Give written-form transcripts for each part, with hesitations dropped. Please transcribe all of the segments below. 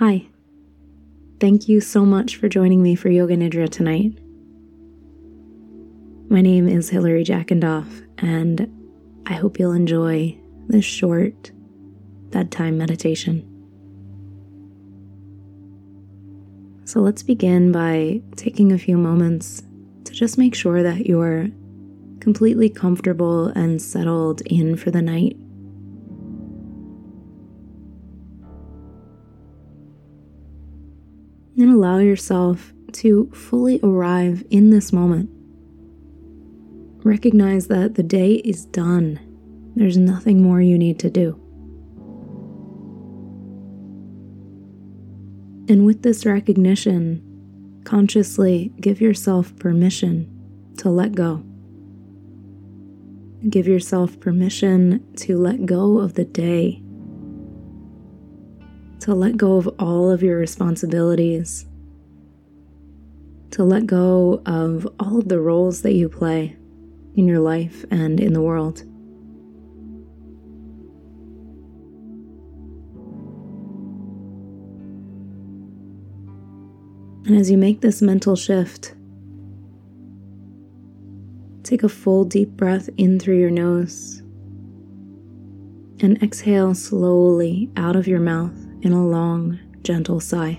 Hi. Thank you so much for joining me for Yoga Nidra tonight. My name is Hilary Jackendoff, and I hope you'll enjoy this short bedtime meditation. So let's begin by taking a few moments to just make sure that you're completely comfortable and settled in for the night. And allow yourself to fully arrive in this moment. Recognize that the day is done. There's nothing more you need to do. And with this recognition, consciously give yourself permission to let go. Give yourself permission to let go of the day. To let go of all of your responsibilities, to let go of all of the roles that you play in your life and in the world. And as you make this mental shift, take a full deep breath in through your nose and exhale slowly out of your mouth in a long, gentle sigh.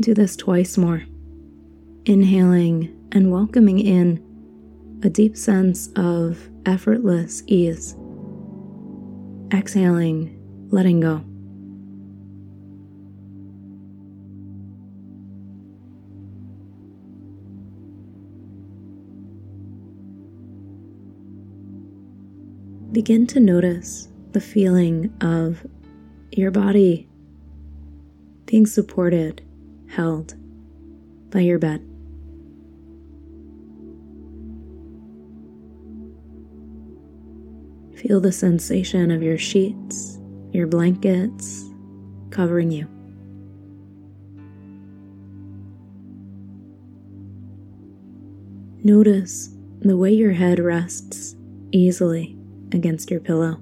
Do this twice more, inhaling and welcoming in a deep sense of effortless ease. Exhaling, letting go. Begin to notice the feeling of your body being supported, held by your bed. Feel the sensation of your sheets, your blankets covering you. Notice the way your head rests easily against your pillow.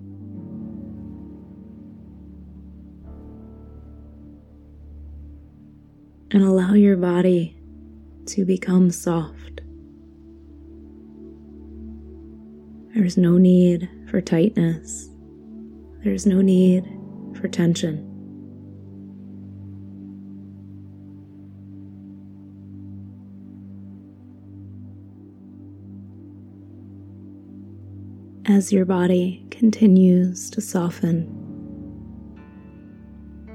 And allow your body to become soft. There's no need for tightness. There's no need for tension. As your body continues to soften,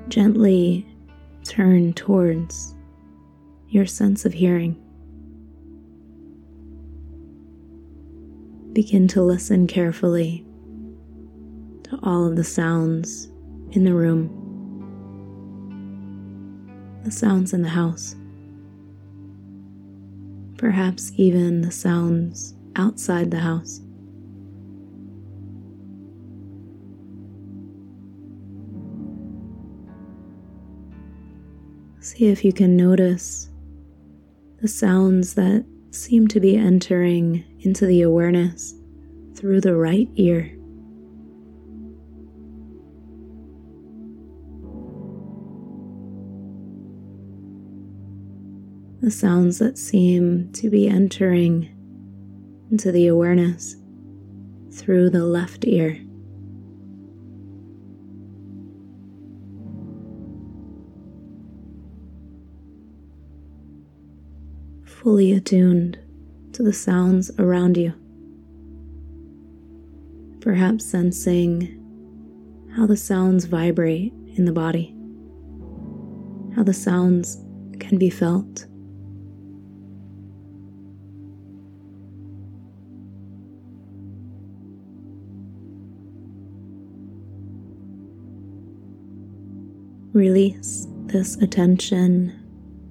gently turn towards your sense of hearing. Begin to listen carefully to all of the sounds in the room, the sounds in the house, perhaps even the sounds outside the house. See if you can notice the sounds that seem to be entering into the awareness through the right ear. The sounds that seem to be entering into the awareness through the left ear. Fully attuned to the sounds around you, perhaps sensing how the sounds vibrate in the body, how the sounds can be felt. Release this attention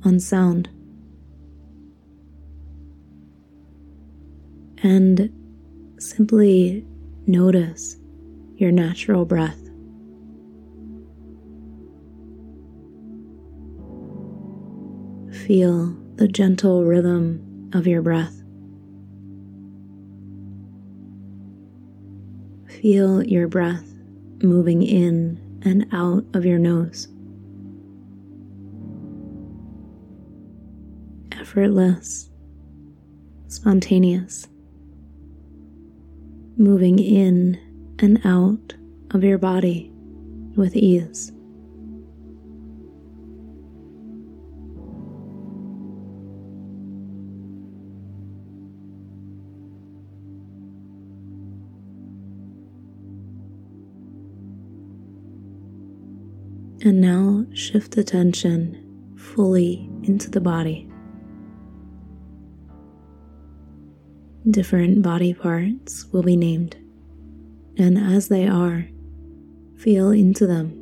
on sound. And simply notice your natural breath. Feel the gentle rhythm of your breath. Feel your breath moving in and out of your nose. Effortless, spontaneous, moving in and out of your body with ease. And now shift attention fully into the body. Different body parts will be named, and as they are, feel into them.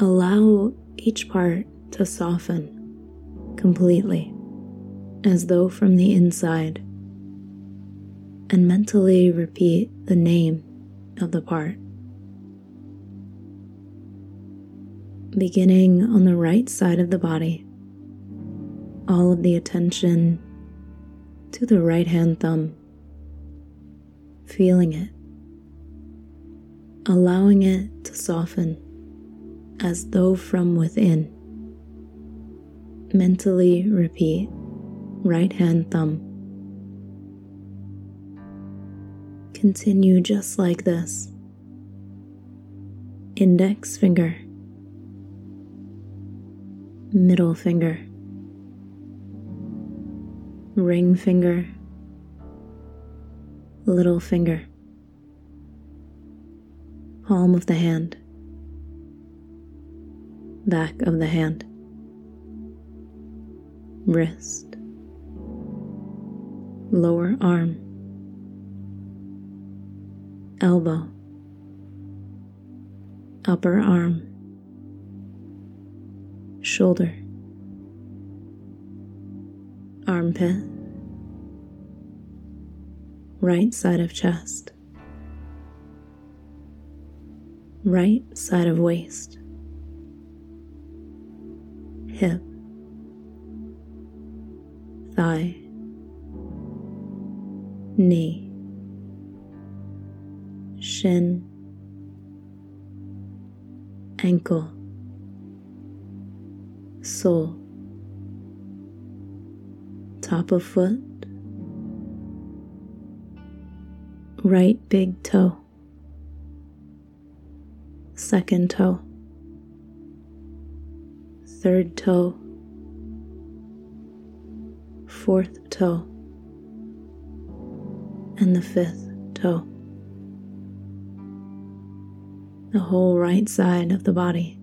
Allow each part to soften completely, as though from the inside, and mentally repeat the name of the part. Beginning on the right side of the body, all of the attention to the right hand thumb, feeling it, allowing it to soften as though from within. Mentally repeat right hand thumb. Continue just like this. Index finger, middle finger, ring finger, little finger, palm of the hand, back of the hand, wrist, lower arm, elbow, upper arm, shoulder, armpit, right side of chest, right side of waist, hip, thigh, knee, shin, ankle, sole, top of foot, right big toe, second toe, third toe, fourth toe, and the fifth toe. The whole right side of the body.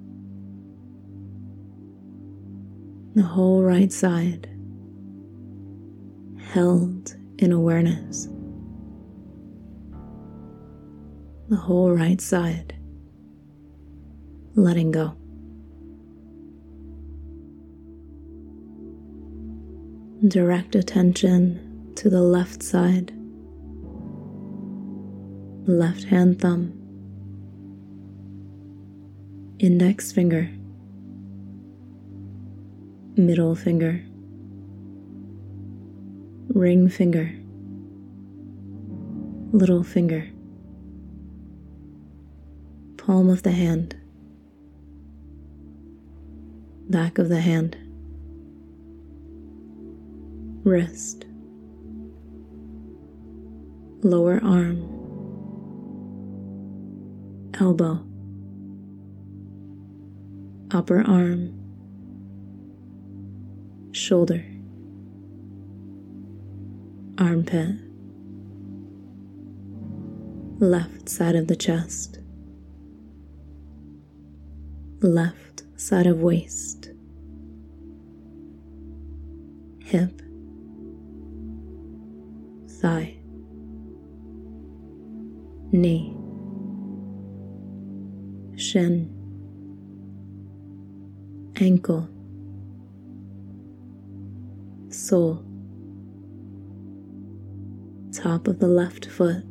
The whole right side held in awareness. The whole right side letting go. Direct attention to the left side, left hand thumb, index finger, middle finger, ring finger, little finger, palm of the hand, back of the hand, wrist, lower arm, elbow, upper arm, shoulder, armpit, left side of the chest, left side of waist, hip, thigh, knee, shin, ankle, sole, top of the left foot,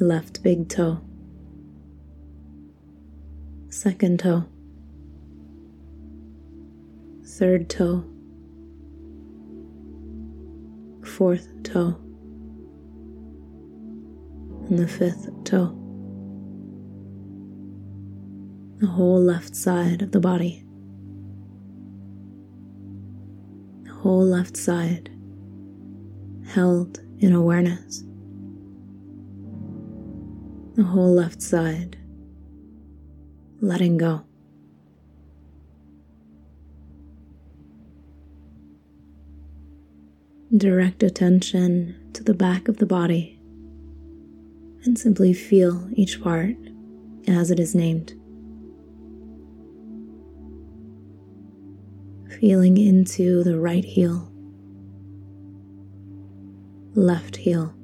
left big toe, second toe, third toe, fourth toe, and the fifth toe. The whole left side of the body. The whole left side held in awareness. The whole left side letting go. Direct attention to the back of the body and simply feel each part as it is named. Feeling into the right heel, left heel,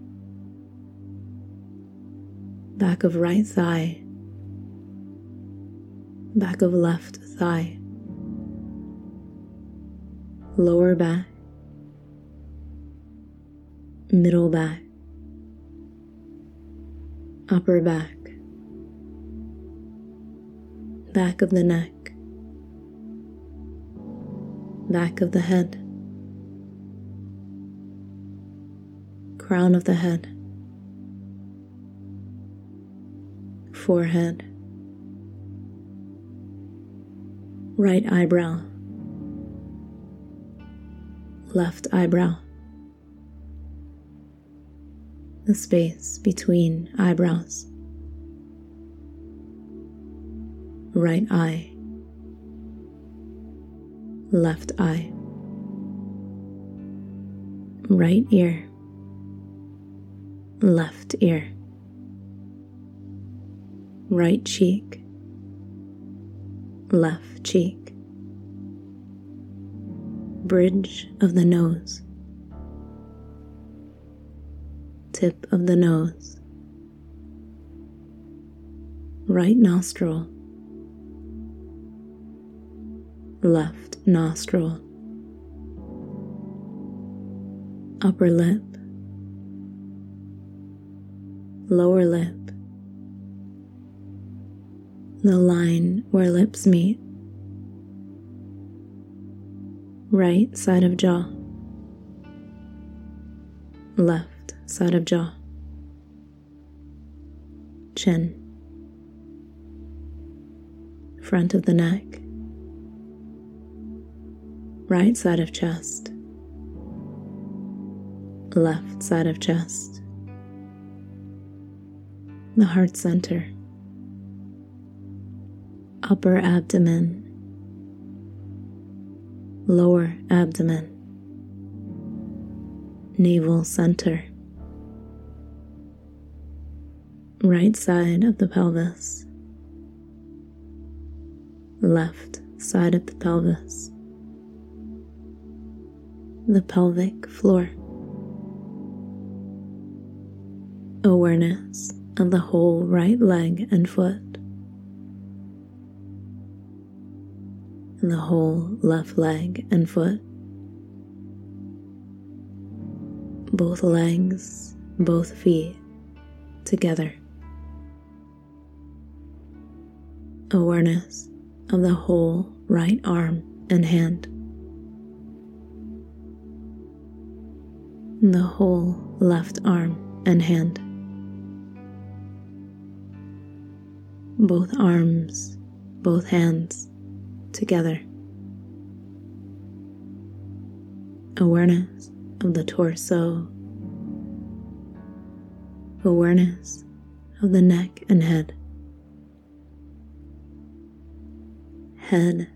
back of right thigh, back of left thigh, lower back, middle back, upper back, back of the neck, back of the head, crown of the head, forehead, right eyebrow, left eyebrow, the space between eyebrows, right eye, left eye, right ear, left ear, right cheek, left cheek, bridge of the nose, tip of the nose, right nostril, left nostril, upper lip, lower lip, the line where lips meet, right side of jaw, left side of jaw, chin, front of the neck, right side of chest, left side of chest, the heart center, upper abdomen, lower abdomen, navel center, right side of the pelvis, left side of the pelvis, the pelvic floor. Awareness of the whole right leg and foot, and the whole left leg and foot. Both legs, both feet together. Awareness of the whole right arm and hand. The whole left arm and hand, both arms, both hands together. Awareness of the torso, awareness of the neck and head, head,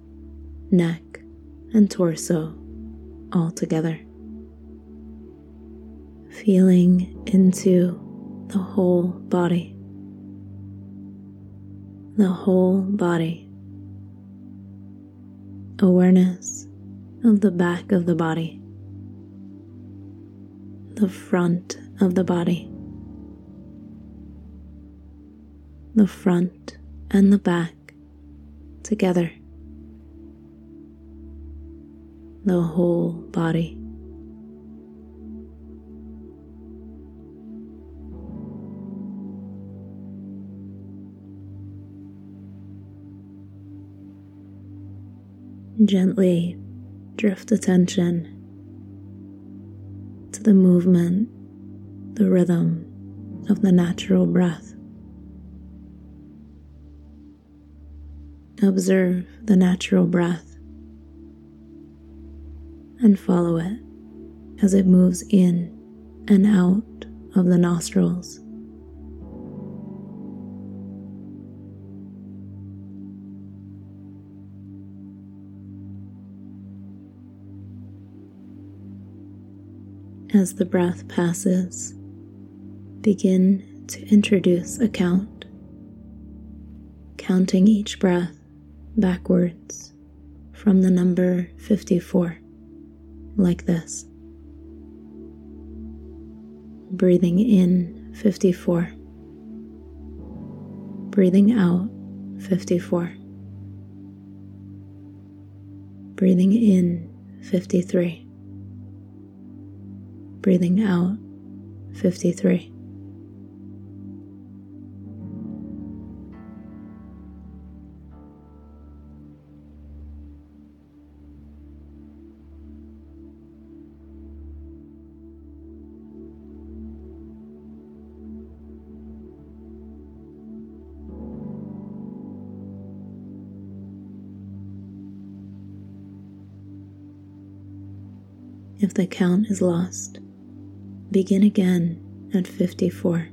neck, and torso all together. Feeling into the whole body, the whole body. Awareness of the back of the body, the front of the body, the front and the back together, the whole body. Gently drift attention to the movement, the rhythm of the natural breath. Observe the natural breath and follow it as it moves in and out of the nostrils. As the breath passes, begin to introduce a count, counting each breath backwards from the number 54, like this. Breathing in 54, breathing out 54, breathing in 53. Breathing out 53. If the count is lost, begin again at 54.